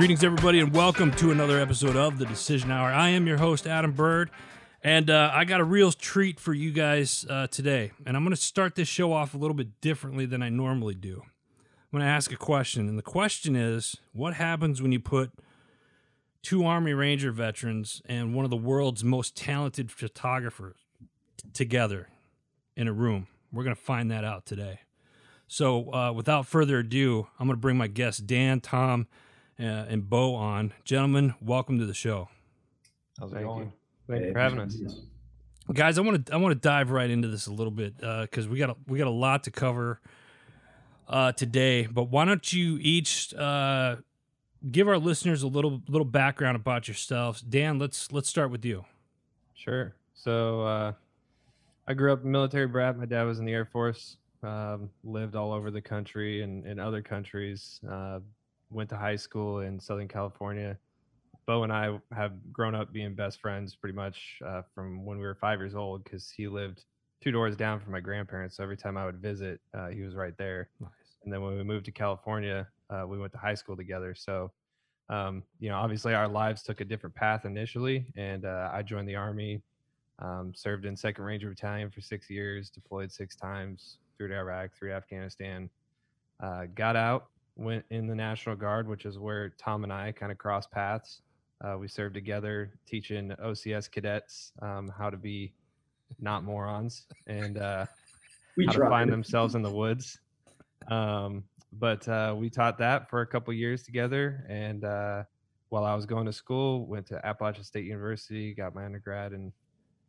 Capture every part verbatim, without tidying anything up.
Greetings, everybody, and welcome to another episode of The Decision Hour. I am your host, Adam Bird, and uh, I got a real treat for you guys uh, today. And I'm going to start this show off a little bit differently than I normally do. I'm going to ask a question, and the question is, what happens when you put two Army Ranger veterans and one of the world's most talented photographers t- together in a room? We're going to find that out today. So uh, without further ado, I'm going to bring my guests, Dan, Tom, uh, and Bo on. Gentlemen, welcome to the show. How's it Thank going? You. Thank hey, you for having us. Guys, I want to I want to dive right into this a little bit because uh, we got a, we got a lot to cover uh, today. But why don't you each uh, give our listeners a little little background about yourselves? Dan, let's let's start with you. Sure. So uh, I grew up a military brat. My dad was in the Air Force. Um, lived all over the country and in other countries, uh, went to high school in Southern California. Bo and I have grown up being best friends pretty much uh, from when we were five years old because he lived two doors down from my grandparents. So every time I would visit, uh, he was right there. Nice. And then when we moved to California, uh, we went to high school together. So, um, you know, obviously our lives took a different path initially. And uh, I joined the Army, um, served in Second Ranger Battalion for six years, deployed six times. Through to Iraq, through Afghanistan, uh, got out, went in the National Guard, which is where Tom and I kind of crossed paths. Uh, we served together teaching O C S cadets um, how to be not morons and uh, how tried. to find themselves in the woods. Um, but uh, we taught that for a couple years together. And uh, while I was going to school, went to Appalachian State University, got my undergrad and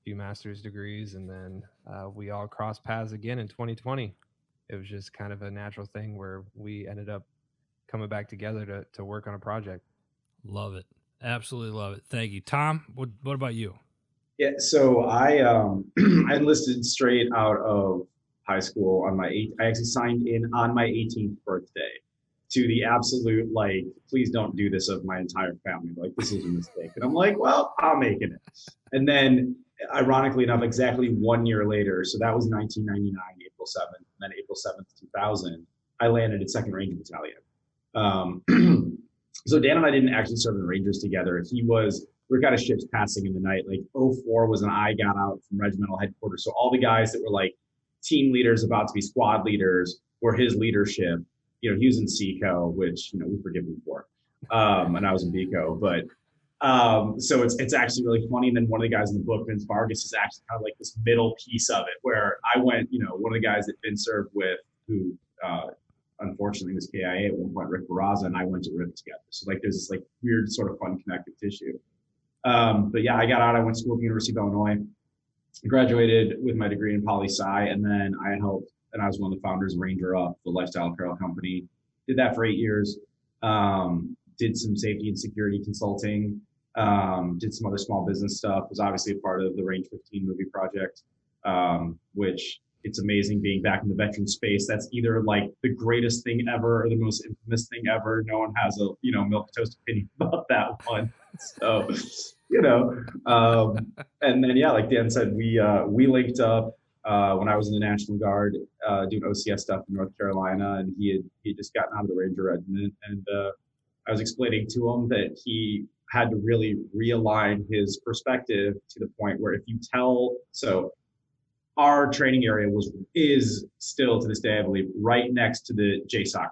few master's degrees, and then uh, we all crossed paths again in twenty twenty. It was just kind of a natural thing where we ended up coming back together to, to work on a project. Love it. Absolutely love it. Thank you. Tom, what, what about you? Yeah, so I um, I enlisted straight out of high school on my eight, I actually signed in on my eighteenth birthday to the absolute, like, please don't do this of my entire family. Like, this is a mistake. And I'm like, well, I'm making it. And then ironically enough, exactly one year later, so that was nineteen ninety-nine, April seventh, and then April seventh, two thousand, I landed at Second Ranger Battalion. Um, so Dan and I didn't actually serve in the Rangers together. He was, we were kind of ships passing in the night. Like oh four was when I got out from regimental headquarters. So all the guys that were like team leaders about to be squad leaders were his leadership. You know, he was in C C O, which, you know, we forgive him for. Um, and I was in B C O, but Um, so it's it's actually really funny. And then one of the guys in the book, Vince Vargas, is actually kind of like this middle piece of it where I went, you know, one of the guys that Vince served with, who uh, unfortunately was K I A at one point, Rick Barraza, and I went to R I P together. So like there's this like weird sort of fun connective tissue. Um, but yeah, I got out, I went to school at the University of Illinois, graduated with my degree in poli-sci, and then I helped, and I was one of the founders of Ranger Up, the lifestyle apparel company. Did that for eight years, um, did some safety and security consulting. Um, did some other small business stuff, was obviously a part of the Range fifteen movie project, um, which it's amazing being back in the veteran space. That's either like the greatest thing ever or the most infamous thing ever. No one has a, you know, milquetoast opinion about that one. So, you know, um, and then, yeah, like Dan said, we, uh, we linked up, uh, when I was in the National Guard, uh, doing O C S stuff in North Carolina, and he had, he had just gotten out of the Ranger Regiment. And, uh, I was explaining to him that he had to really realign his perspective to the point where if you tell, so our training area was, is still to this day, I believe, right next to the J SOC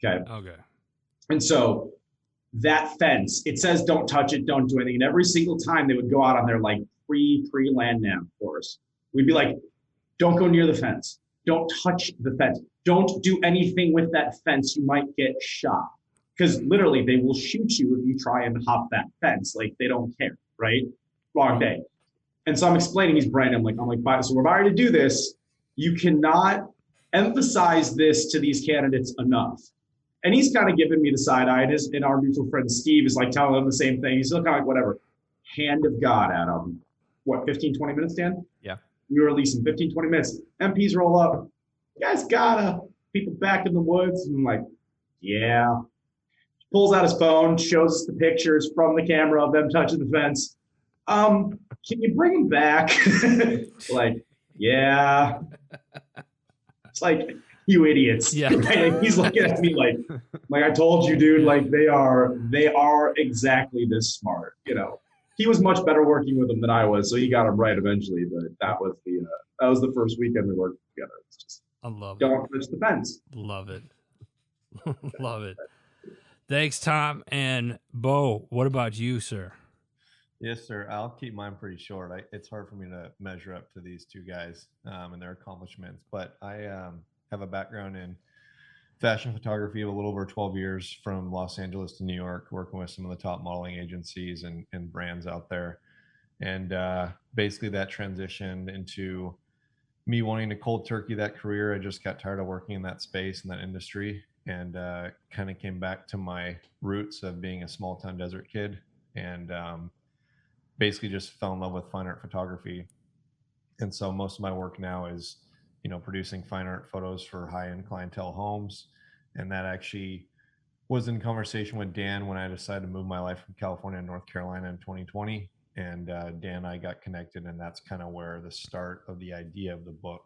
compound. Okay. Okay. And so that fence, it says, don't touch it, don't do anything. And every single time they would go out on their like pre, pre land nav course, we'd be like, don't go near the fence. Don't touch the fence. Don't do anything with that fence. You might get shot. Because literally, they will shoot you if you try and hop that fence. Like, they don't care, right? Long day. And so I'm explaining, he's brain. I'm like, I'm like, so we're about to do this. You cannot emphasize this to these candidates enough. And he's kind of giving me the side eye. And, his, and our mutual friend Steve is like telling him the same thing. He's kind of like, whatever. Hand of God, Adam. What, fifteen, twenty minutes, Dan? Yeah. We were releasing fifteen, twenty minutes. M Ps roll up. You guys gotta. People back in the woods. And I'm like, yeah. Pulls out his phone, shows us the pictures from the camera of them touching the fence. Um, can you bring them back? Like, yeah. It's like, you idiots. Yeah. And he's looking at me like, like I told you, dude, like they are, they are exactly this smart, you know. He was much better working with him than I was, so he got him right eventually. But that was the uh, that was the first weekend we worked together. It's just I love don't it. Don't touch the fence. Love it, love it. Thanks, Tom and Bo. What about you, sir? Yes, sir. I'll keep mine pretty short. I, it's hard for me to measure up to these two guys um, and their accomplishments, but I um, have a background in fashion photography of a little over twelve years from Los Angeles to New York, working with some of the top modeling agencies and, and brands out there. And uh, basically that transitioned into me wanting to cold turkey that career. I just got tired of working in that space and that industry, and uh, kind of came back to my roots of being a small town desert kid, and um, basically just fell in love with fine art photography. And so most of my work now is, you know, producing fine art photos for high-end clientele homes. And that actually was in conversation with Dan when I decided to move my life from California to North Carolina in twenty twenty. And uh, Dan and I got connected, and that's kind of where the start of the idea of the book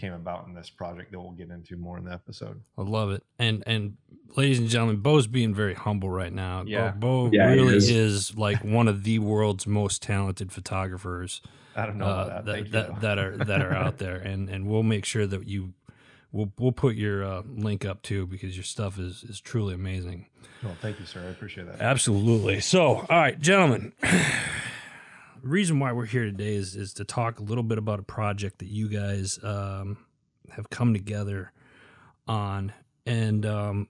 came about in this project that we'll get into more in the episode. I love it. And and ladies and gentlemen, Bo's being very humble right now. Yeah. Bo, Bo yeah, really is. is like one of the world's most talented photographers. I don't know uh, about that. That, that, that are that are out there. And and we'll make sure that you we'll we'll put your uh, link up too, because your stuff is is truly amazing. Well, thank you, sir. I appreciate that. Absolutely. So, all right, gentlemen. The reason why we're here today is, is to talk a little bit about a project that you guys um, have come together on. And um,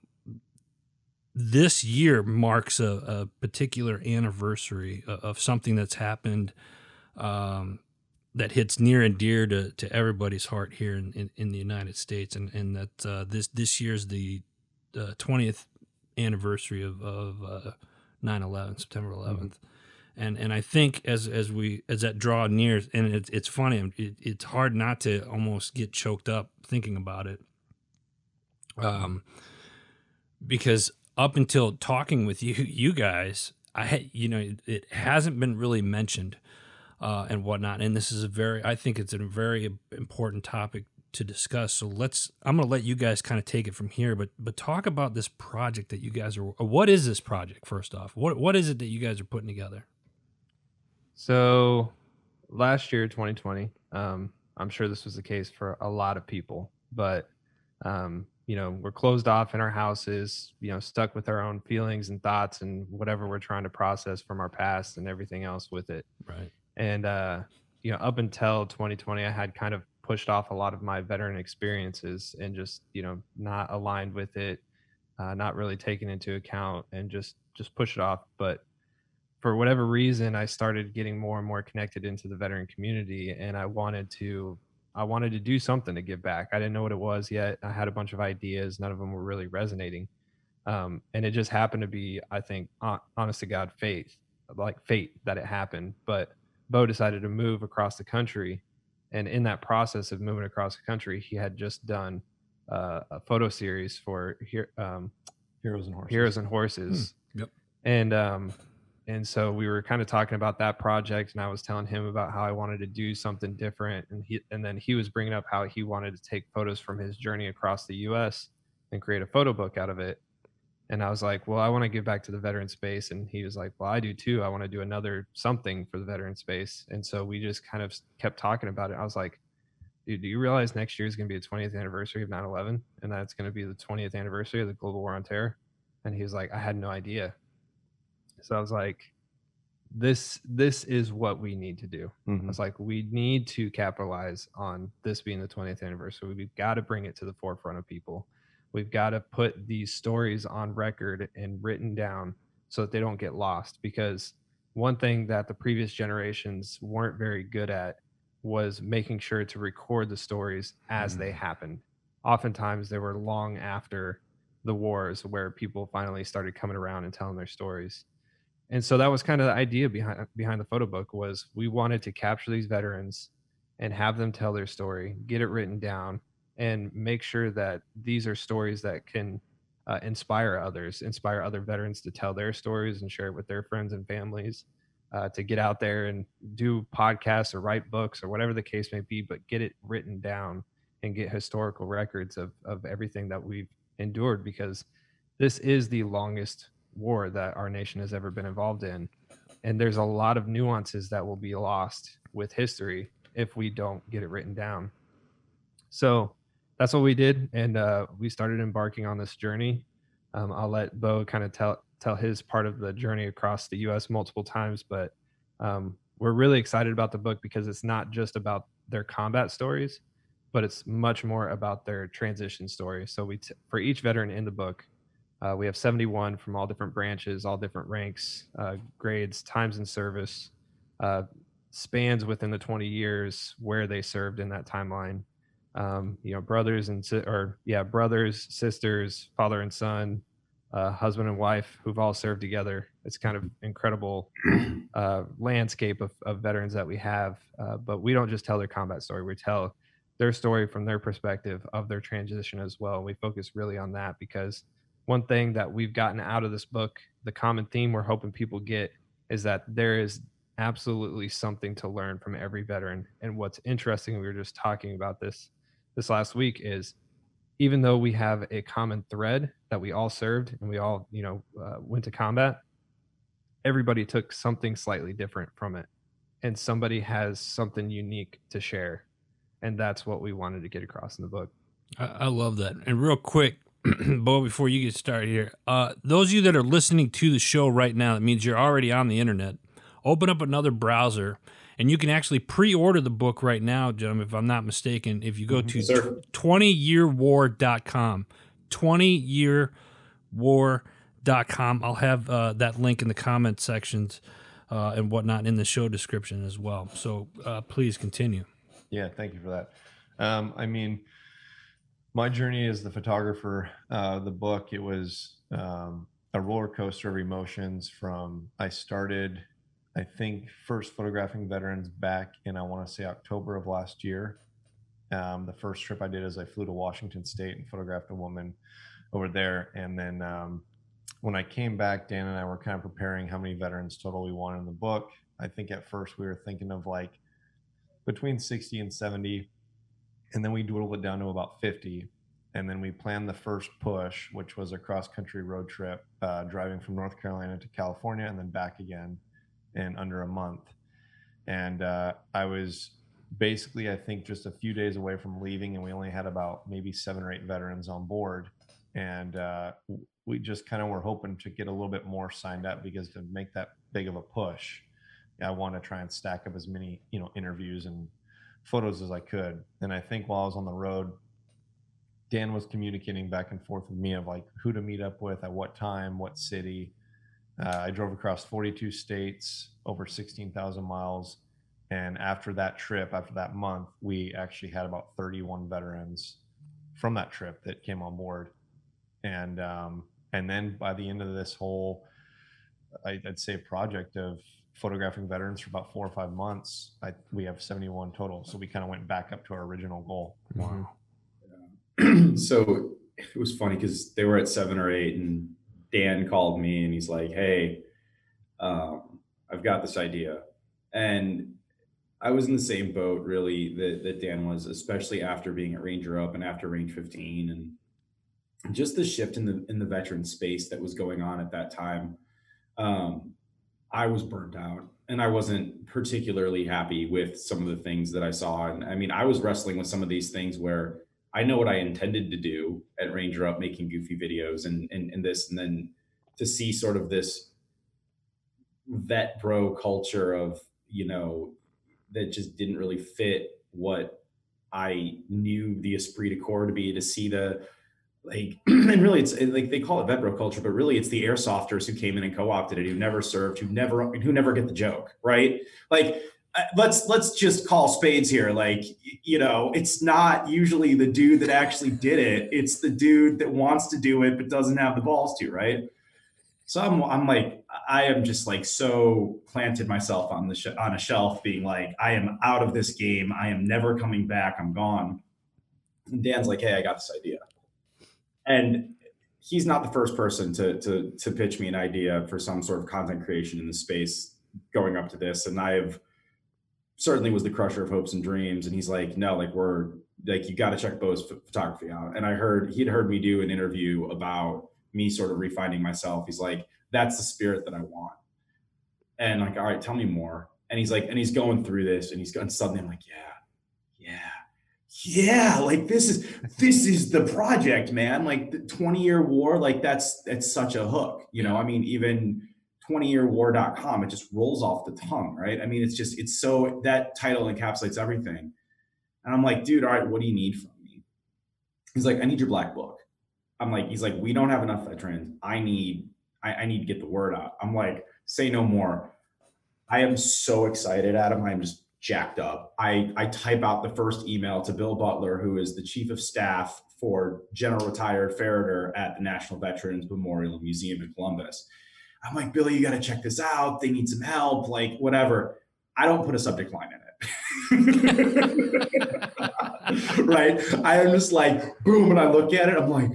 this year marks a, a particular anniversary of something that's happened um, that hits near and dear to, to everybody's heart here in, in, in the United States. And, and that uh, this, this year's the uh, twentieth anniversary of, of uh, nine eleven, September eleventh. Mm-hmm. And and I think as as we as that draw near, and it's it's funny, it, it's hard not to almost get choked up thinking about it, um, because up until talking with you you guys, I had, you know, it, it hasn't been really mentioned uh, and whatnot. And this is a very I think it's a very important topic to discuss. So let's I'm going to let you guys kind of take it from here, but but talk about this project that you guys are. What is this project first off? What what is it that you guys are putting together? So last year, twenty twenty, um, I'm sure this was the case for a lot of people, but, um, you know, we're closed off in our houses, you know, stuck with our own feelings and thoughts and whatever we're trying to process from our past and everything else with it. Right. And, uh, you know, up until twenty twenty, I had kind of pushed off a lot of my veteran experiences and just, you know, not aligned with it, uh, not really taken into account and just, just push it off. But for whatever reason, I started getting more and more connected into the veteran community, and I wanted to, I wanted to do something to give back. I didn't know what it was yet. I had a bunch of ideas. None of them were really resonating. Um, and it just happened to be, I think, honest to God, fate, like fate that it happened. But Bo decided to move across the country. And in that process of moving across the country, he had just done uh, a photo series for he- um, Heroes and Horses. Heroes and Horses. Hmm. Yep. And, um, And so we were kind of talking about that project, and I was telling him about how I wanted to do something different. And he, and then he was bringing up how he wanted to take photos from his journey across the U S and create a photo book out of it. And I was like, well, I want to give back to the veteran space. And he was like, well, I do too. I want to do another something for the veteran space. And so we just kind of kept talking about it. I was like, dude, do you realize next year is going to be the twentieth anniversary of nine eleven? And that's going to be the twentieth anniversary of the Global War on Terror. And he was like, I had no idea. So I was like, this, this is what we need to do. Mm-hmm. I was like, we need to capitalize on this being the twentieth anniversary. We've got to bring it to the forefront of people. We've got to put these stories on record and written down so that they don't get lost. Because one thing that the previous generations weren't very good at was making sure to record the stories as mm-hmm. they happened. Oftentimes they were long after the wars where people finally started coming around and telling their stories. And so that was kind of the idea behind behind the photo book, was we wanted to capture these veterans and have them tell their story, get it written down, and make sure that these are stories that can uh, inspire others, inspire other veterans to tell their stories and share it with their friends and families, uh, to get out there and do podcasts or write books or whatever the case may be, but get it written down and get historical records of, of everything that we've endured, because this is the longest war that our nation has ever been involved in. And there's a lot of nuances that will be lost with history if we don't get it written down. So that's what we did. And uh, we started embarking on this journey. Um, I'll let Bo kind of tell tell his part of the journey across the U S multiple times, but um, we're really excited about the book because it's not just about their combat stories, but it's much more about their transition stories. So we, t- for each veteran in the book, uh, we have seventy-one from all different branches, all different ranks, uh, grades, times in service, uh, spans within the twenty years where they served in that timeline. Um, you know, brothers and or yeah, brothers, sisters, father and son, uh, husband and wife who've all served together. It's kind of incredible uh, landscape of, of veterans that we have. Uh, but we don't just tell their combat story. We tell their story from their perspective of their transition as well. We focus really on that because one thing that we've gotten out of this book, the common theme we're hoping people get, is that there is absolutely something to learn from every veteran. And what's interesting, we were just talking about this this last week, is even though we have a common thread that we all served and we all, you know, uh, went to combat, everybody took something slightly different from it, and somebody has something unique to share, and that's what we wanted to get across in the book. I, I love that. And real quick, Bo, before you get started here, uh, those of you that are listening to the show right now, that means you're already on the internet. Open up another browser. And you can actually pre-order the book right now, gentlemen, if I'm not mistaken, if you go to twenty year war dot com, twenty year war dot com. I'll have uh, that link in the comment sections uh, and whatnot in the show description as well. So uh, please continue. Yeah, thank you for that. Um, I mean, my journey as the photographer, uh, the book, it was um, a roller coaster of emotions from I started... I think first photographing veterans back in, I want to say October of last year. Um, the first trip I did is I flew to Washington State and photographed a woman over there. And then um, when I came back, Dan and I were kind of preparing how many veterans total we wanted in the book. I think at first we were thinking of like between sixty and seventy, and then we dwindled it down to about fifty. And then we planned the first push, which was a cross-country road trip, uh, driving from North Carolina to California and then back again in under a month. And uh, I was basically, I think, just a few days away from leaving, and we only had about maybe seven or eight veterans on board. And uh, we just kind of were hoping to get a little bit more signed up, because to make that big of a push, I want to try and stack up as many, you know, interviews and photos as I could. And I think while I was on the road, Dan was communicating back and forth with me of like who to meet up with, at what time, what city. Uh, I drove across forty-two states, over sixteen thousand miles. And after that trip, after that month, we actually had about thirty-one veterans from that trip that came on board. And um, and then by the end of this whole, I, I'd say, project of photographing veterans for about four or five months, I, we have seventy-one total. So we kind of went back up to our original goal. Wow. Yeah. So it was funny because they were at seven or eight, and Dan called me and he's like, hey, um, I've got this idea. And I was in the same boat really that, that Dan was, especially after being at Ranger Up and after Range fifteen, and just the shift in the in the veteran space that was going on at that time. Um, I was burnt out, and I wasn't particularly happy with some of the things that I saw. And I mean, I was wrestling with some of these things where I know what I intended to do at Ranger Up, making goofy videos and, and, and this, and then to see sort of this vet bro culture of, you know, that just didn't really fit what I knew the esprit de corps to be, to see the, like, and really it's like, they call it vet bro culture, but really it's the airsofters who came in and co-opted it, who never served, who never, who never get the joke, right? Like, let's let's just call spades here. Like, you know, it's not usually the dude that actually did it. It's the dude that wants to do it but doesn't have the balls to, right? So I'm I'm like, I am just like so planted myself on the sh- on a shelf, being like, I am out of this game. I am never coming back. I'm gone. And Dan's like, hey, I got this idea. And he's not the first person to to to pitch me an idea for some sort of content creation in the space going up to this. And I have certainly was the crusher of hopes and dreams. And he's like, no, like we're, like, you got to check Bo's photography out. And I heard, he'd heard me do an interview about me sort of refining myself. He's like, that's the spirit that I want. And like, all right, tell me more. And he's like, and he's going through this and he's going, suddenly I'm like, yeah, yeah. Yeah, like this is this is the project, man. Like the twenty year war, like that's that's such a hook, you know. I mean, even twenty year war dot com, it just rolls off the tongue, right? I mean, it's just it's so that title encapsulates everything. And I'm like, dude, all right, what do you need from me? He's like, I need your black book. I'm like, he's like, we don't have enough veterans. I need I, I need to get the word out. I'm like, say no more. I am so excited, Adam. I'm just jacked up. I, I type out the first email to Bill Butler, who is the chief of staff for General Retired Farrader at the National Veterans Memorial Museum in Columbus. I'm like, Billy, you got to check this out. They need some help, like whatever. I don't put a subject line in it. Right? I am just like, boom. And I look at it, I'm like,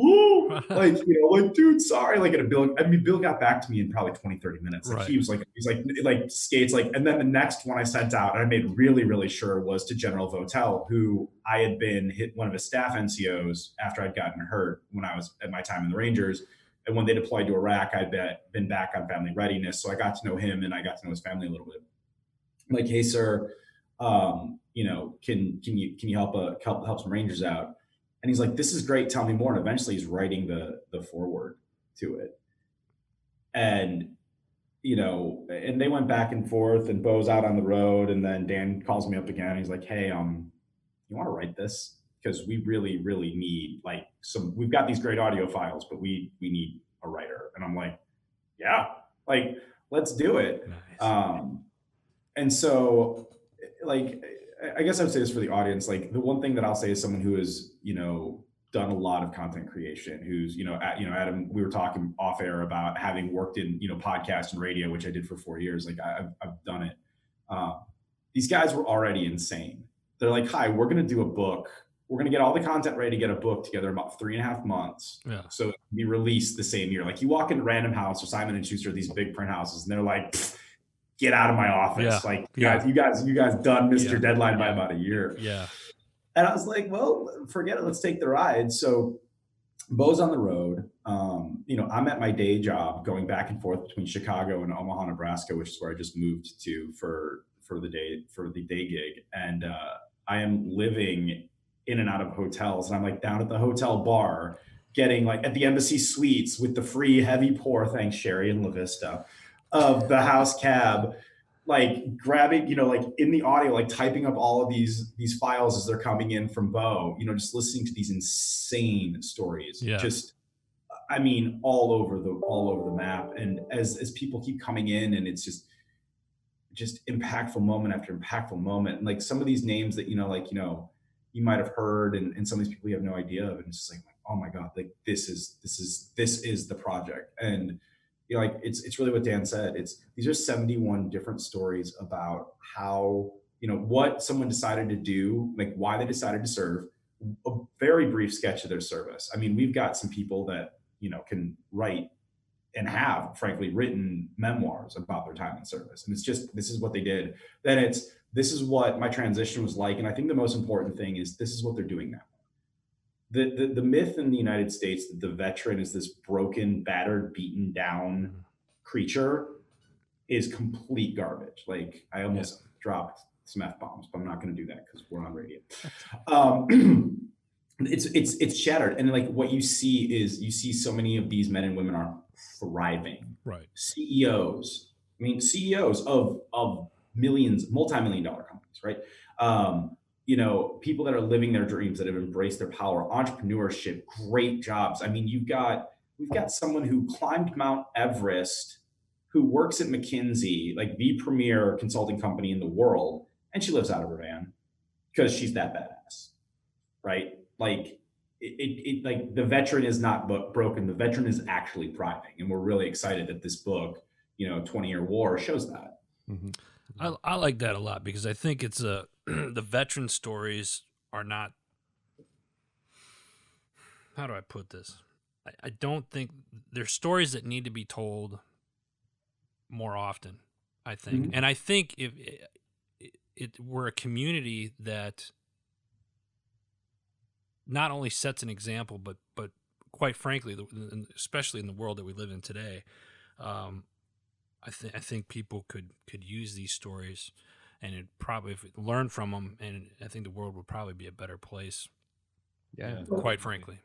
whoo, like, you know, like, dude, sorry. Like, at a Bill, I mean, Bill got back to me in probably twenty, thirty minutes. Like, right. He was like, he's like, like skates, like, and then the next one I sent out, and I made really, really sure was to General Votel, who I had been hit one of his staff N C Os after I'd gotten hurt when I was at my time in the Rangers. And when they deployed to Iraq, I'd been back on family readiness. So I got to know him and I got to know his family a little bit. I'm like, hey, sir, um, you know, can, can you, can you help, uh, help, help some Rangers out? And he's like, this is great. Tell me more. And eventually he's writing the the foreword to it. And, you know, and they went back and forth and Bo's out on the road. And then Dan calls me up again. He's like, hey, um, you want to write this? Because we really, really need like some, we've got these great audio files, but we, we need a writer. And I'm like, yeah, like, let's do it. Nice. Um, and so like, I guess I would say this for the audience, like the one thing that I'll say is someone who has, you know, done a lot of content creation, who's, you know, at, you know, Adam, we were talking off air about having worked in, you know, podcast and radio, which I did for four years. Like I've, I've done it. Uh, these guys were already insane. They're like, hi, we're going to do a book. We're going to get all the content ready to get a book together in about three and a half months. Yeah. So it can be released the same year. Like you walk into Random House or Simon and Schuster, these big print houses, and they're like, get out of my office. Yeah. Like you yeah. guys, you guys, you guys done missed yeah. your deadline by about a year. Yeah. And I was like, well, forget it. Let's take the ride. So Bo's on the road. Um, you know, I'm at my day job going back and forth between Chicago and Omaha, Nebraska, which is where I just moved to for, for the day, for the day gig. And, uh, I am living in and out of hotels. And I'm like down at the hotel bar getting like at the embassy suites with the free heavy pour. Thanks, Sherry and La Vista. Of the house cab, like grabbing, you know, like in the audio, like typing up all of these these files as they're coming in from Bo, you know, just listening to these insane stories. Yeah. Just, I mean, all over the all over the map. And as as people keep coming in, and it's just just impactful moment after impactful moment. And like some of these names that, you know, like, you know, you might have heard, and, and some of these people you have no idea of. And it's just like, oh my God, like this is this is this is the project. And you know, like it's it's really what Dan said. It's these are seventy-one different stories about how, you know, what someone decided to do, like why they decided to serve, a very brief sketch of their service. I mean, we've got some people that, you know, can write and have, frankly, written memoirs about their time in service. And it's just, this is what they did. Then it's, this is what my transition was like. And I think the most important thing is this is what they're doing now. The, the the myth in the United States that the veteran is this broken, battered, beaten down creature is complete garbage. Like I almost yeah. dropped some F-bombs, but I'm not going to do that because we're on radio. Um, it's it's it's shattered. And like what you see is you see so many of these men and women are thriving. Right. C E Os. I mean, C E Os of of millions, multi-million dollar companies, right? Um, you know, people that are living their dreams, that have embraced their power, entrepreneurship, great jobs. I mean, you've got, we've got someone who climbed Mount Everest, who works at McKinsey, like the premier consulting company in the world. And she lives out of her van because she's that badass, right? Like it, it, it like the veteran is not bo- broken. The veteran is actually thriving. And we're really excited that this book, you know, twenty year war shows that. Mm-hmm. I, I like that a lot because I think it's a, the veteran stories are not, how do I put this? I, I don't think they're stories that need to be told more often, I think. Mm-hmm. And I think if it, it, it, we're a community that not only sets an example, but but quite frankly, especially in the world that we live in today, um, I think I think people could could use these stories and it probably if learn from them, and I think the world would probably be a better place. Yeah, quite frankly.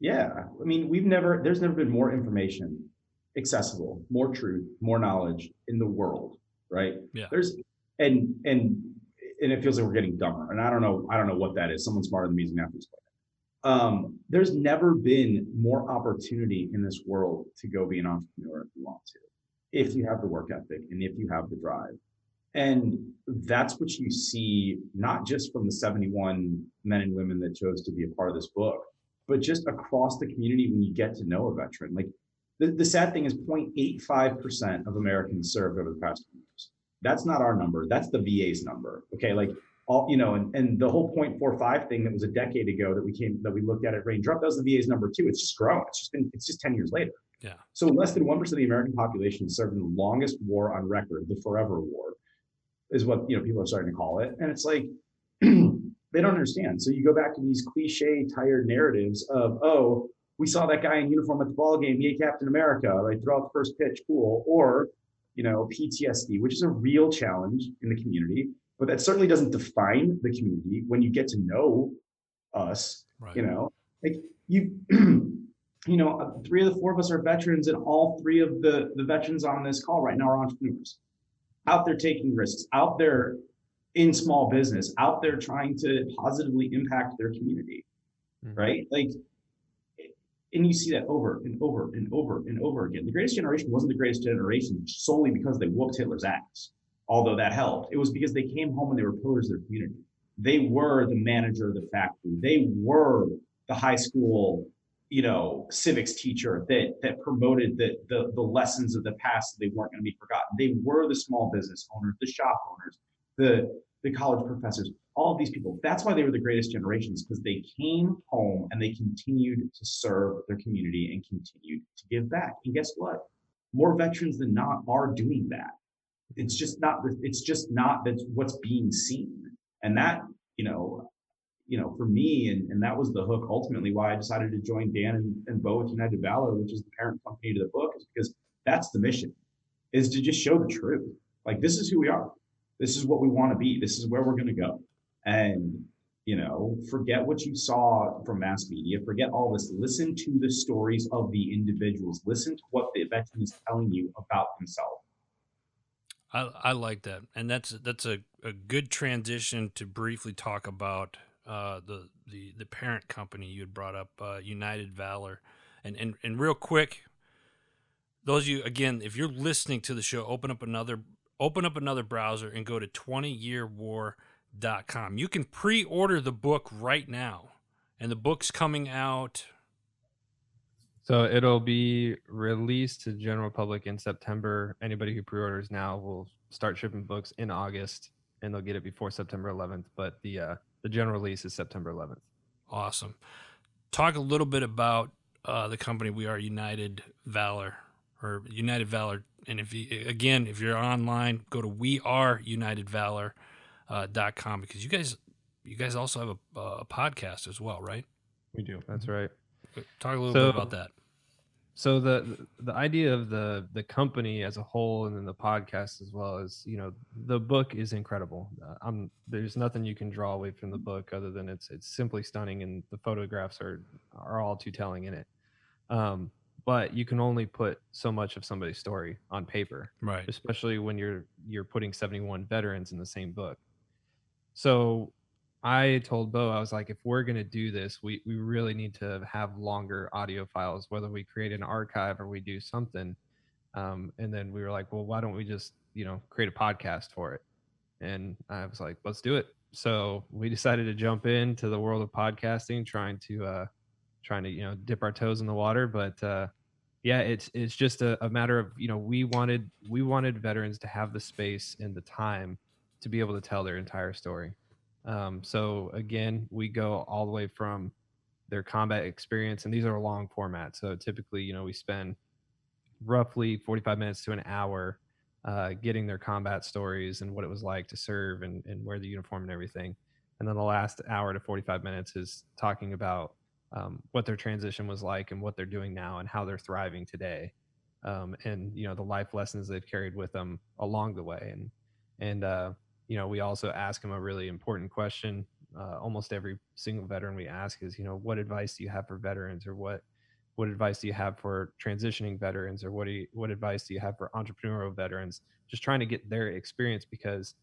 Yeah, I mean, we've never there's never been more information accessible, more truth, more knowledge in the world, right? Yeah. There's and and and it feels like we're getting dumber, and I don't know I don't know what that is. Someone smarter than me is gonna have to explain it. Um, there's never been more opportunity in this world to go be an entrepreneur if you want to, if you have the work ethic and if you have the drive. And that's what you see, not just from the seventy-one men and women that chose to be a part of this book, but just across the community when you get to know a veteran. Like the, the sad thing is zero point eight five percent of Americans served over the past two years. That's not our number. That's the V A's number. Okay. Like all, you know, and, and the whole zero point four five thing that was a decade ago that we came, that we looked at at Ranger Up, that was the V A's number too. It's just grown. It's just been, it's just ten years later. Yeah. So less than one percent of the American population served in the longest war on record, the Forever War, is what, you know, people are starting to call it. And it's like, they don't understand. So you go back to these cliche, tired narratives of, oh, we saw that guy in uniform at the ball game, yay, Captain America, like throw out the first pitch, cool. Or, you know, P T S D, which is a real challenge in the community, but that certainly doesn't define the community when you get to know us, right. You know, like you, you know, three of the four of us are veterans, and all three of the, the veterans on this call right now are entrepreneurs. Out there taking risks, out there in small business, out there trying to positively impact their community, mm-hmm. right? Like, and you see that over and over and over and over again. The Greatest Generation wasn't the Greatest Generation solely because they whooped Hitler's ass, although that helped. It was because they came home and they were pillars of their community. They were the manager of the factory. They were the high school, you know, civics teacher that that promoted the, the the lessons of the past that they weren't going to be forgotten. They were the small business owners, the shop owners, the the college professors, all of these people. That's why they were the Greatest Generations, because they came home and they continued to serve their community and continued to give back. And guess what? More veterans than not are doing that. It's just not it's just not that's what's being seen. And that, you know, you know, for me, and, and that was the hook ultimately why I decided to join Dan and, and Bo with United Valor, which is the parent company to the book, is because that's the mission, is to just show the truth. Like, this is who we are. This is what we want to be. This is where we're going to go. And, you know, forget what you saw from mass media, forget all this. Listen to the stories of the individuals. Listen to what the veteran is telling you about themselves. I, I like that. And that's, that's a, a good transition to briefly talk about Uh, the, the the parent company you had brought up, uh, United Valor. And, and and real quick, those of you, again, if you're listening to the show, open up another open up another browser and go to twenty year war dot com. You can pre-order the book right now, and the book's coming out. So it'll be released to the general public in September. Anybody who pre-orders now will start shipping books in August, and they'll get it before September eleventh. But the... Uh, The general release is September eleventh. Awesome. Talk a little bit about uh, the company. We are United Valor, or United Valor. And if you, again, if you're online, go to we are united valor dot com, because you guys, you guys also have a, a podcast as well, right? We do. That's right. Talk a little so, bit about that. So the the idea of the the company as a whole, and then the podcast as well, is, you know, the book is incredible. Uh, I'm, there's nothing you can draw away from the book other than it's it's simply stunning, and the photographs are are all too telling in it. Um, but you can only put so much of somebody's story on paper, right? Especially when you're you're putting seventy-one veterans in the same book. So I told Bo, I was like, if we're going to do this, we, we really need to have longer audio files, whether we create an archive or we do something. Um, and then we were like, well, why don't we just, you know, create a podcast for it? And I was like, let's do it. So we decided to jump into the world of podcasting, trying to, uh, trying to, you know, dip our toes in the water. But, uh, yeah, it's, it's just a, a matter of, you know, we wanted, we wanted veterans to have the space and the time to be able to tell their entire story. Um, so again, we go all the way from their combat experience, and these are long formats. So typically, you know, we spend roughly forty-five minutes to an hour, uh, getting their combat stories and what it was like to serve, and, and wear the uniform and everything. And then the last hour to forty-five minutes is talking about um, what their transition was like and what they're doing now and how they're thriving today. Um, and, you know, the life lessons they've carried with them along the way. And, and uh, you know, we also ask them a really important question. Uh, almost every single veteran we ask is, you know, what advice do you have for veterans, or what, what advice do you have for transitioning veterans, or what do you, what advice do you have for entrepreneurial veterans? Just trying to get their experience, because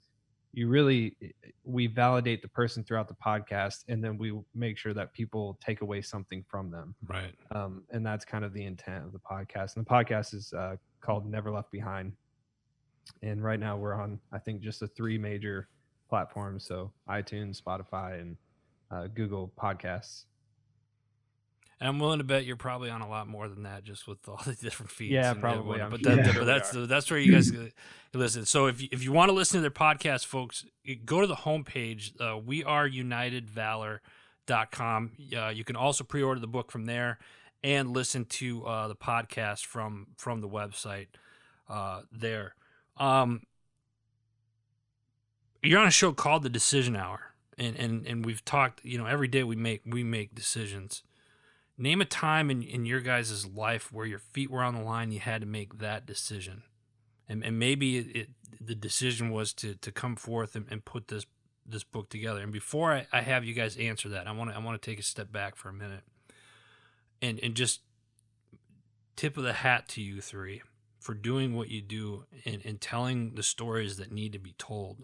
you really, we validate the person throughout the podcast, and then we make sure that people take away something from them. Right. Um, and that's kind of the intent of the podcast. And the podcast is uh, called Never Left Behind. And right now we're on, I think, just the three major platforms. So iTunes, Spotify, and uh, Google Podcasts. And I'm willing to bet you're probably on a lot more than that, just with all the different feeds. Yeah, probably. But, that, yeah, but that's the, that's where you guys listen. So if you, if you want to listen to their podcast, folks, go to the homepage, uh, we are united valor dot com. Uh, you can also pre-order the book from there and listen to uh, the podcast from from the website uh, there. Um, you're on a show called The Decision Hour, and and and we've talked. You know, every day we make we make decisions. Name a time in, in your guys' life where your feet were on the line, you had to make that decision. And and maybe it, it, the decision was to to come forth and, and put this this book together. And before I, I have you guys answer that, I want to I want to take a step back for a minute. And and just tip of the hat to you three for doing what you do and, and telling the stories that need to be told.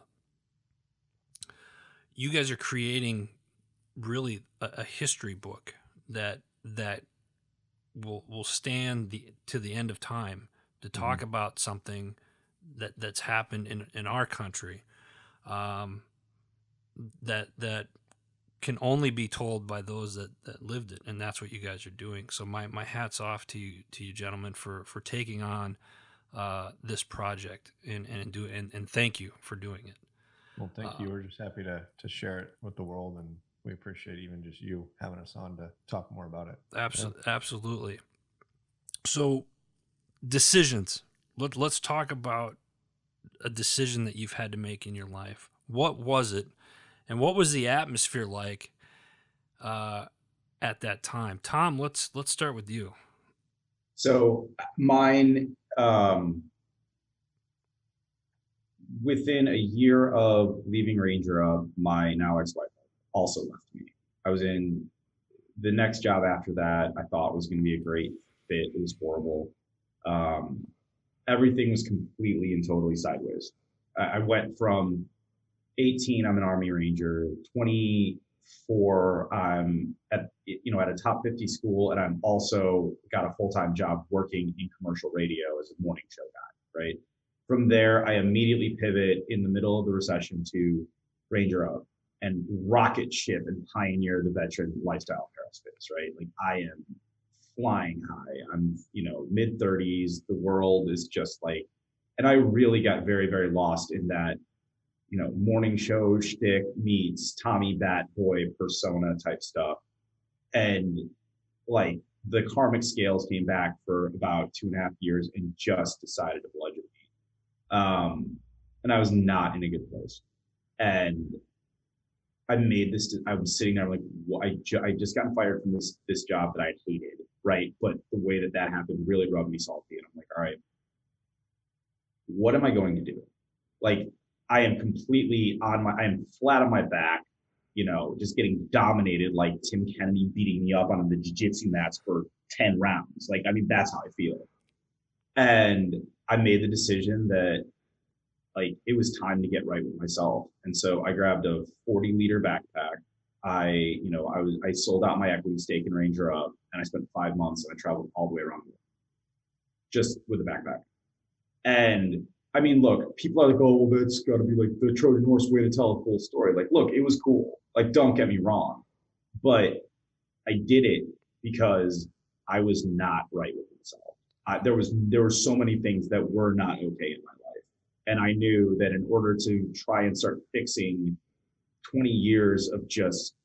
You guys are creating really a, a history book that that will will stand the to the end of time, to talk mm-hmm. about something that that's happened in, in our country um, that that can only be told by those that, that lived it, and that's what you guys are doing. So my, my hat's off to you to you gentlemen for, for taking on uh, this project and and do and, and thank you for doing it. Well, thank you. Um, We're just happy to to share it with the world, and we appreciate even just you having us on to talk more about it. Absolutely. Yeah. Absolutely. So decisions, Let, let's talk about a decision that you've had to make in your life. What was it? And what was the atmosphere like uh, at that time? Tom, let's, let's start with you. So mine, um, within a year of leaving Ranger Up, my now ex-wife also left me. I was in the next job after that. I thought was going to be a great fit. It was horrible. Um, everything was completely and totally sideways. I, I went from eighteen, I'm an Army Ranger, twenty-four, I'm at, you know, at a top fifty school, and I'm also got a full-time job working in commercial radio as a morning show guy, right? From there, I immediately pivot in the middle of the recession to Ranger Up and rocket ship and pioneer the veteran lifestyle aerospace, right? Like I am flying high. I'm, you know, mid thirties. The world is just like, and I really got very, very lost in that, you know, morning show shtick meets Tommy Bat Boy persona type stuff. And like the karmic scales came back for about two and a half years and just decided to bludgeon me. Um, and I was not in a good place. And I made this, I was sitting there like, well, I, ju- I just got fired from this this job that I hated, right? But the way that that happened really rubbed me salty. And I'm like, all right, what am I going to do? Like, I am completely on my, I am flat on my back, you know, just getting dominated, like Tim Kennedy beating me up on the jiu-jitsu mats for ten rounds. Like, I mean, that's how I feel. And I made the decision that like it was time to get right with myself. And so I grabbed a forty liter backpack. I, you know, I was, I sold out my equity stake in Ranger Up, and I spent five months and I traveled all the way around the world just with a backpack. And I mean, look, people are like, oh, well, that's gotta be like the Trojan horse way to tell a cool story. Like, look, it was cool. Like, don't get me wrong, but I did it because I was not right with myself. I, there was, there were so many things that were not okay in my life. And I knew that in order to try and start fixing twenty years of just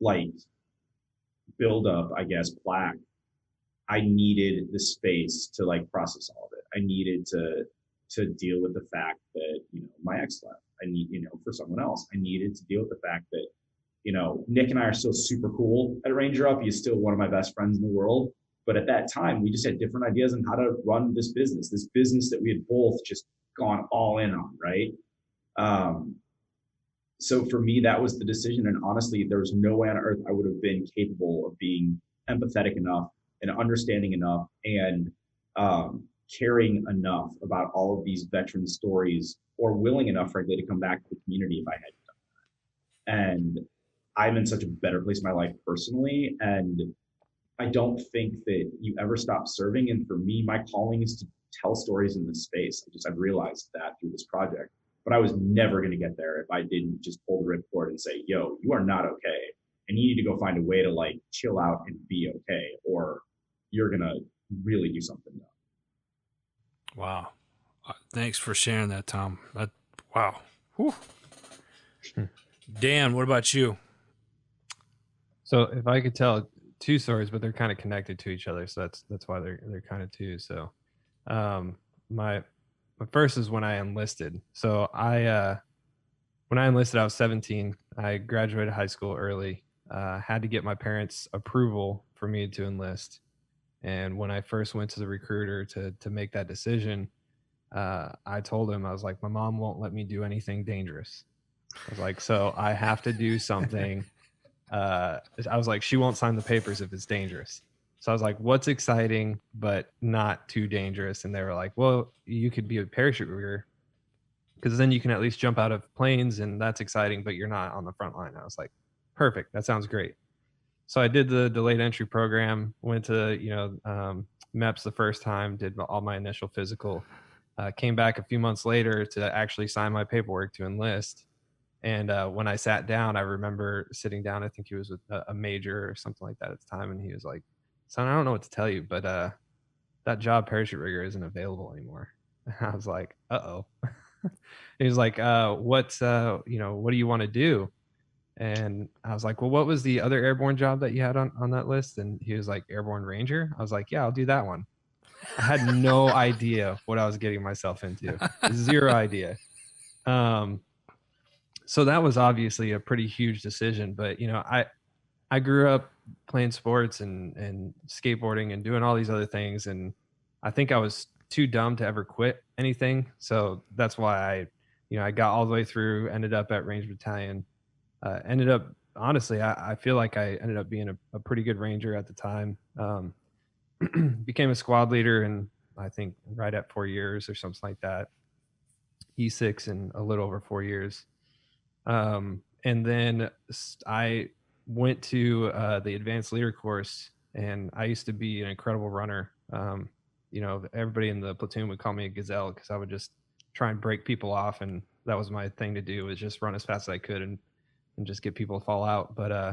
like buildup, I guess, plaque, I needed the space to like process all of it. I needed to to deal with the fact that, you know, my ex left. I need, you know, for someone else. I needed to deal with the fact that, you know, Nick and I are still super cool at Ranger Up. He's still one of my best friends in the world. But at that time, we just had different ideas on how to run this business, this business that we had both just gone all in on, right? Um, so for me, that was the decision. And honestly, there was no way on earth I would have been capable of being empathetic enough and understanding enough and um, caring enough about all of these veteran stories, or willing enough, frankly, to come back to the community if I had done that. And I'm in such a better place in my life personally. And I don't think that you ever stop serving. And for me, my calling is to tell stories in this space. I just, I've realized that through this project, but I was never going to get there if I didn't just pull the ripcord and say, yo, you are not okay. And you need to go find a way to like chill out and be okay, or you're going to really do something else. Wow. Thanks for sharing that, Tom. That, wow. Whew. Dan, what about you? So if I could tell two stories, but they're kind of connected to each other, so that's that's why they're they're kind of two. So, um, my my first is when I enlisted. So I uh, when I enlisted, I was seventeen. I graduated high school early. Uh, had to get my parents' approval for me to enlist. And when I first went to the recruiter to to make that decision, uh, I told him, I was like, my mom won't let me do anything dangerous. I was like, so I have to do something. Uh, I was like, she won't sign the papers if it's dangerous. So I was like, what's exciting, but not too dangerous? And they were like, well, you could be a parachute rigger, because then you can at least jump out of planes and that's exciting, but you're not on the front line. I was like, perfect. That sounds great. So I did the delayed entry program, went to, you know, um, MEPS the first time, did all my initial physical, uh, came back a few months later to actually sign my paperwork to enlist. And uh, when I sat down, I remember sitting down, I think he was with a major or something like that at the time. And he was like, son, I don't know what to tell you, but uh, that job, parachute rigger, isn't available anymore. And I was like, uh-oh. He was like, uh, what, uh, you know, what do you want to do? And I was like, well, what was the other airborne job that you had on, on that list? And he was like, airborne ranger. I was like, yeah, I'll do that one. I had no idea what I was getting myself into. Zero idea. Um, So that was obviously a pretty huge decision, but you know, I, I grew up playing sports and, and skateboarding and doing all these other things. And I think I was too dumb to ever quit anything. So that's why I, you know, I got all the way through, ended up at Ranger Battalion, uh, ended up, honestly, I, I feel like I ended up being a, a pretty good Ranger at the time. Um, became a squad leader in, I think, right at four years or something like that. E six in a little over four years. Um, and then I went to, uh, the advanced leader course, and I used to be an incredible runner. Um, you know, everybody in the platoon would call me a gazelle, cause I would just try and break people off. And that was my thing to do, was just run as fast as I could and, and just get people to fall out. But, uh,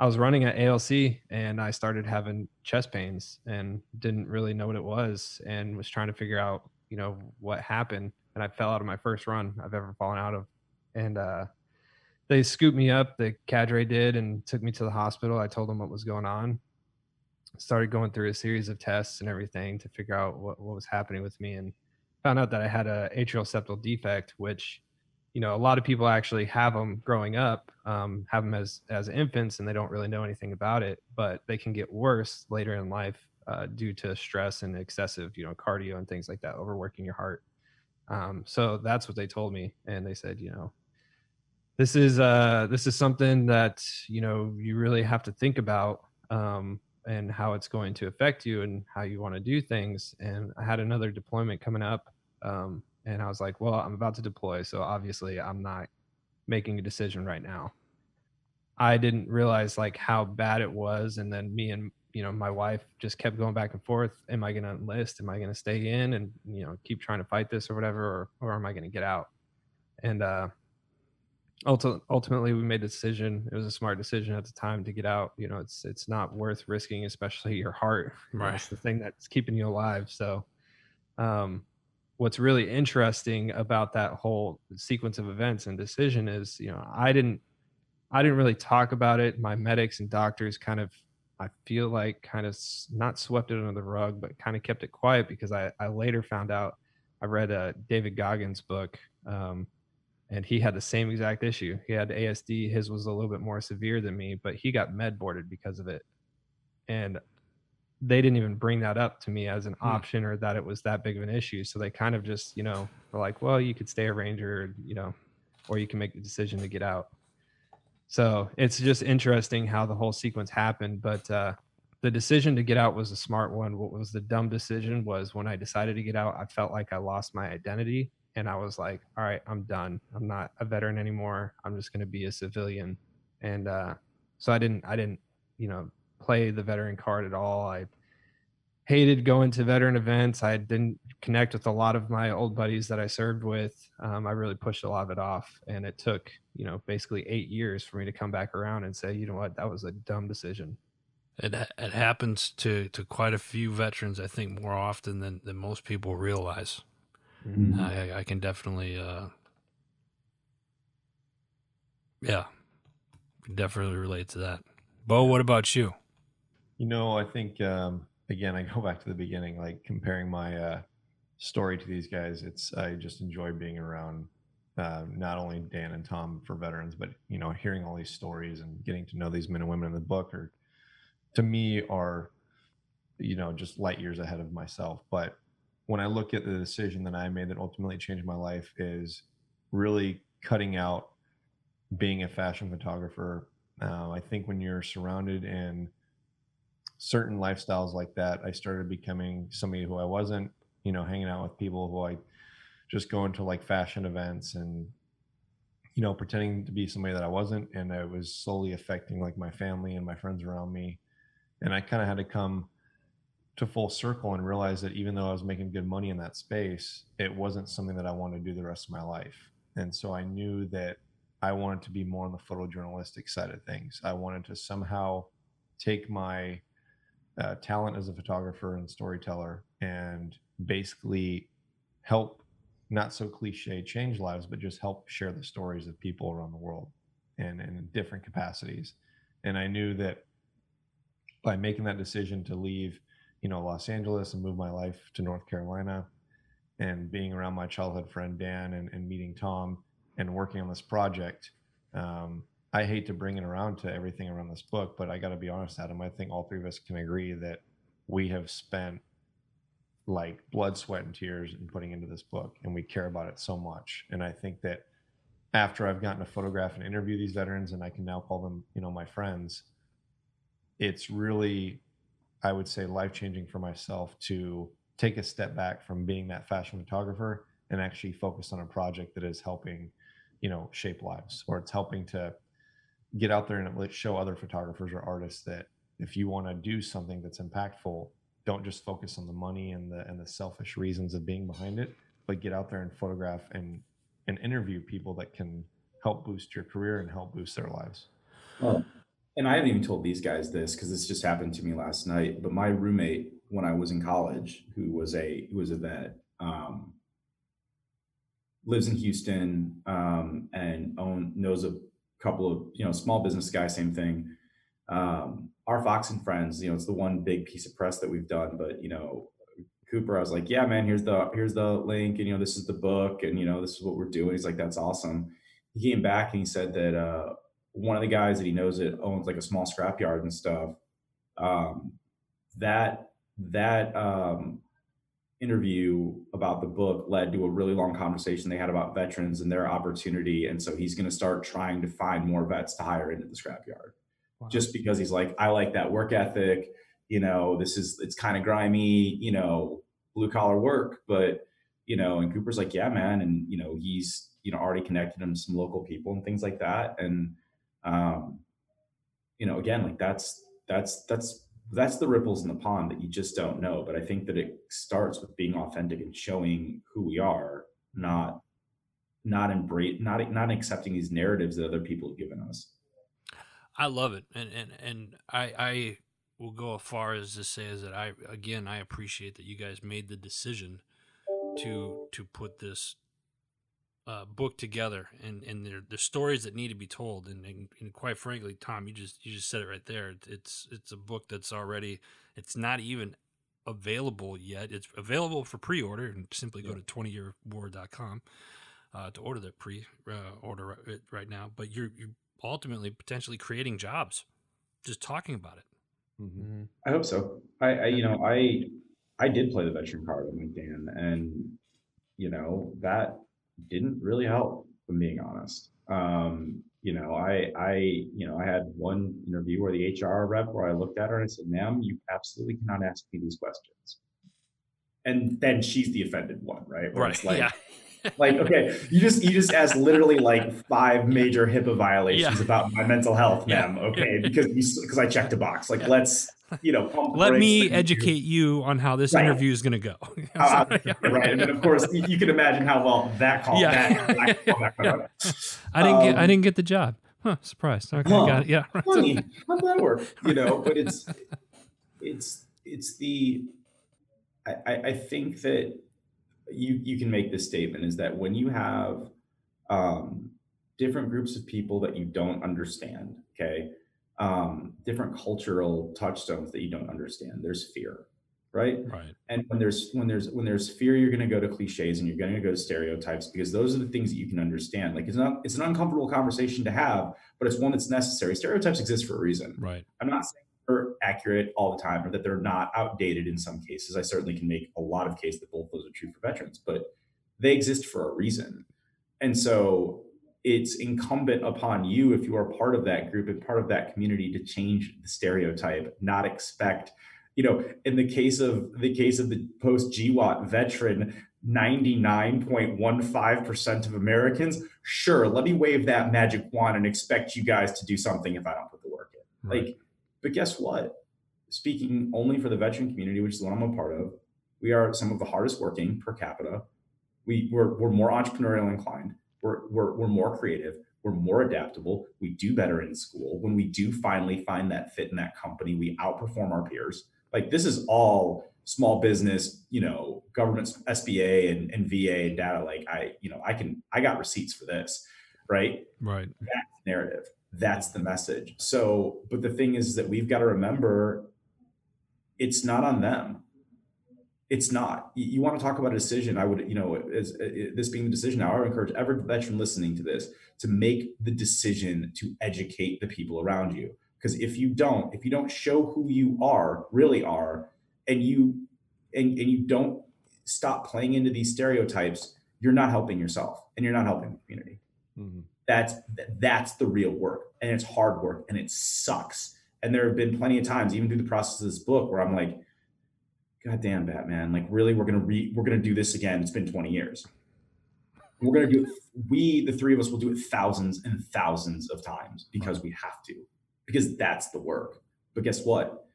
I was running at A L C and I started having chest pains and didn't really know what it was, and was trying to figure out, you know, what happened. And I fell out of my first run I've ever fallen out of. And uh, they scooped me up, the cadre did, and took me to the hospital. I told them what was going on. Started going through a series of tests and everything to figure out what, what was happening with me, and found out that I had a atrial septal defect, which, you know, a lot of people actually have them growing up, um, have them as, as infants, and they don't really know anything about it, but they can get worse later in life uh, due to stress and excessive, you know, cardio and things like that, overworking your heart. Um, so that's what they told me. And they said, you know, This is uh this is something that, you know, you really have to think about, um, and how it's going to affect you and how you want to do things. And I had another deployment coming up, um, and I was like, well, I'm about to deploy, so obviously I'm not making a decision right now. I didn't realize like how bad it was, and then me and, you know, my wife just kept going back and forth. Am I going to enlist? Am I going to stay in and, you know, keep trying to fight this or whatever, or or am I going to get out? And uh ultimately we made a decision. It was a smart decision at the time to get out. You know, it's it's not worth risking, especially your heart. Right. That's the thing that's keeping you alive. So um, what's really interesting about that whole sequence of events and decision is, you know, I didn't I didn't really talk about it. My medics and doctors kind of, I feel like kind of not swept it under the rug, but kind of kept it quiet, because I, I later found out, I read a David Goggins book, um, and he had the same exact issue. He had A S D. His was a little bit more severe than me, but he got med boarded because of it. And they didn't even bring that up to me as an option or that it was that big of an issue. So they kind of just, you know, were like, well, you could stay a Ranger, you know, or you can make the decision to get out. So it's just interesting how the whole sequence happened. But uh, the decision to get out was a smart one. What was the dumb decision was when I decided to get out, I felt like I lost my identity. And I was like, all right, I'm done. I'm not a veteran anymore. I'm just going to be a civilian. And uh, so I didn't, I didn't, you know, play the veteran card at all. I hated going to veteran events. I didn't connect with a lot of my old buddies that I served with. Um, I really pushed a lot of it off, and it took, you know, basically eight years for me to come back around and say, you know what, that was a dumb decision. It it happens to, to quite a few veterans, I think, more often than, than most people realize. Mm-hmm. I, I can definitely, uh, yeah, definitely relate to that. Bo, what about you? You know, I think, um, again, I go back to the beginning, like comparing my uh, story to these guys. It's, I just enjoy being around uh, not only Dan and Tom for veterans, but, you know, hearing all these stories and getting to know these men and women in the book are, to me, are, you know, just light years ahead of myself. But when I look at the decision that I made that ultimately changed my life is really cutting out being a fashion photographer. Uh, I think when you're surrounded in certain lifestyles like that, I started becoming somebody who I wasn't, you know, hanging out with people who I just go into like fashion events and, you know, pretending to be somebody that I wasn't. And it was slowly affecting like my family and my friends around me. And I kind of had to come to full circle and realize that even though I was making good money in that space, it wasn't something that I wanted to do the rest of my life. And so I knew that I wanted to be more on the photojournalistic side of things. I wanted to somehow take my uh, talent as a photographer and storyteller and basically help, not so cliche, change lives, but just help share the stories of people around the world and, and in different capacities. And I knew that by making that decision to leave, you know, Los Angeles and move my life to North Carolina and being around my childhood friend, Dan, and, and meeting Tom, and working on this project, um, I hate to bring it around to everything around this book, but I got to be honest, Adam, I think all three of us can agree that we have spent like blood, sweat, and tears in putting into this book, and we care about it so much. And I think that after I've gotten to photograph and interview these veterans, and I can now call them, you know, my friends, it's really, I would say, life-changing for myself to take a step back from being that fashion photographer and actually focus on a project that is helping, you know, shape lives, or it's helping to get out there and show other photographers or artists that if you want to do something that's impactful, don't just focus on the money and the and the selfish reasons of being behind it, but get out there and photograph and and interview people that can help boost your career and help boost their lives. Well, and I haven't even told these guys this because this just happened to me last night, but my roommate when I was in college, who was a who was a vet, um, lives in Houston, um, and own, knows a couple of, you know, small business guy, same thing. Um, our Fox and Friends, you know, it's the one big piece of press that we've done, but, you know, Cooper, I was like, yeah, man, here's the, here's the link. And, you know, this is the book and, you know, this is what we're doing. He's like, that's awesome. He came back and he said that, uh, one of the guys that he knows that owns like a small scrapyard and stuff, um, that, that, um, interview about the book led to a really long conversation they had about veterans and their opportunity. And so he's going to start trying to find more vets to hire into the scrapyard. Wow. Just because he's like, I like that work ethic, you know, this is, it's kind of grimy, you know, blue collar work, but, you know, and Cooper's like, yeah, man. And, you know, he's, you know, already connected him to some local people and things like that. And, um, you know, again, like that's, that's, that's, that's the ripples in the pond that you just don't know. But I think that it starts with being authentic and showing who we are, not, not embrace, not, not accepting these narratives that other people have given us. I love it. And, and, and I, I will go as far as to say is that I, again, I appreciate that you guys made the decision to, to put this uh, book together and, and there, there's stories that need to be told. And, and, and quite frankly, Tom, you just, you just said it right there. It's, it's a book that's already, it's not even available yet. It's available for pre-order and simply go yeah. to twenty year war dot com. uh, to order that pre uh, order it right now, but you're, you're ultimately potentially creating jobs just talking about it. Mm-hmm. I hope so. I, I, you know, I, I did play the veteran card on LinkedIn, and, you know, that didn't really help, if I'm being honest. Um, you know, I, I, you know, I had one interview where the H R rep, where I looked at her and I said, ma'am, you absolutely cannot ask me these questions. And then she's the offended one, right? Where right. It's like, yeah. Like, okay, you just, you just asked literally like five major HIPAA violations yeah. about my mental health, ma'am. Yeah. Okay. Because you, because I checked a box, like, yeah. let's, you know, pump let me educate you. you on how this right. interview is going to go. uh, right. And then of course you, you can imagine how well that call, yeah. that, that, call, that, call, yeah. that. I didn't um, get, I didn't get the job. Huh? Surprised. Okay, huh, got it. Yeah. Funny. How'd that work? You know, but it's, it's, it's the, I, I think that you you can make this statement is that when you have um, different groups of people that you don't understand, okay, um, different cultural touchstones that you don't understand, there's fear, right? Right. And when there's when there's when there's fear, you're going to go to cliches and you're going to go to stereotypes, because those are the things that you can understand. Like, it's not it's an uncomfortable conversation to have, but it's one that's necessary. Stereotypes exist for a reason. Right. I'm not saying are accurate all the time, or that they're not outdated in some cases. I certainly can make a lot of case that both those are true for veterans, but they exist for a reason. And so it's incumbent upon you, if you are part of that group and part of that community, to change the stereotype, not expect, you know, in the case of the case of the post G W O T veteran, ninety-nine point one five percent of Americans, sure, let me wave that magic wand and expect you guys to do something if I don't put the work in. Right. Like, but guess what? Speaking only for the veteran community, which is the one I'm a part of, we are some of the hardest working per capita. We, we're, we're more entrepreneurial inclined. We're, we're, we're more creative. We're more adaptable. We do better in school. When we do finally find that fit in that company, we outperform our peers. Like, this is all small business, you know, government, S B A and, and V A and data. Like, I, you know, I can, I got receipts for this, right? Right. That's the narrative. That's the message. So, but the thing is that we've got to remember, it's not on them. It's not. You, you want to talk about a decision. I would, you know, as, as, as this being the decision now, I would encourage every veteran listening to this to make the decision to educate the people around you. Because if you don't, if you don't show who you are, really are, and you, and, and you don't stop playing into these stereotypes, you're not helping yourself and you're not helping the community. Mm-hmm. That's that's the real work, and it's hard work, and it sucks. And there have been plenty of times, even through the process of this book, where I'm like, "God damn, Batman! Like, really, we're gonna re- we're gonna do this again? It's been twenty years. We're gonna do it. We, the three of us, will do it thousands and thousands of times because we have to, because that's the work." But guess what?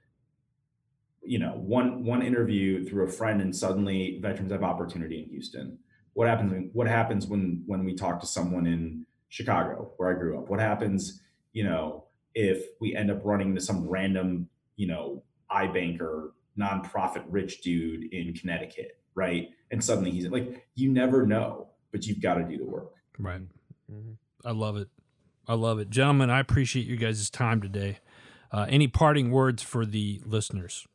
You know, one one interview through a friend, and suddenly veterans have opportunity in Houston. What happens? When, what happens when when we talk to someone in Chicago, where I grew up? What happens, you know, if we end up running into some random, you know, iBanker, nonprofit rich dude in Connecticut, right? And suddenly he's like, you never know, but you've got to do the work. Right. Mm-hmm. I love it. I love it. Gentlemen, I appreciate you guys' time today. Uh, any parting words for the listeners?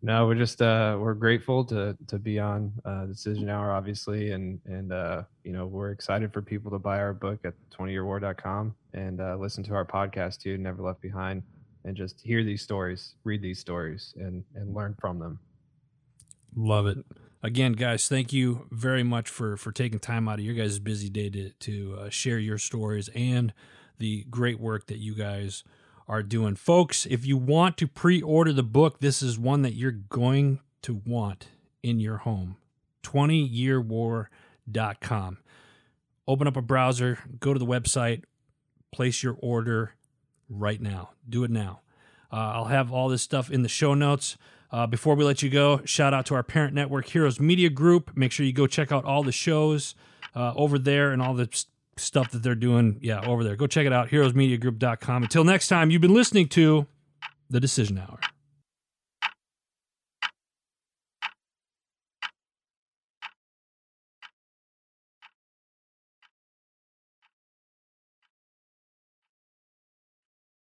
No, we're just, uh, we're grateful to, to be on uh, Decision Hour, obviously. And, and uh, you know, we're excited for people to buy our book at twenty year war dot com and uh, listen to our podcast too, Never Left Behind, and just hear these stories, read these stories, and, and learn from them. Love it. Again, guys, thank you very much for, for taking time out of your guys' busy day to, to uh, share your stories and the great work that you guys are doing. Folks, if you want to pre-order the book, this is one that you're going to want in your home. twenty year war dot com. Open up a browser, go to the website, place your order right now. Do it now. Uh, I'll have all this stuff in the show notes. Uh, before we let you go, shout out to our parent network, Heroes Media Group. Make sure you go check out all the shows uh, over there and all the st- stuff that they're doing yeah over there. Go check it out, heroes media group dot com. Until next time, you've been listening to The Decision Hour.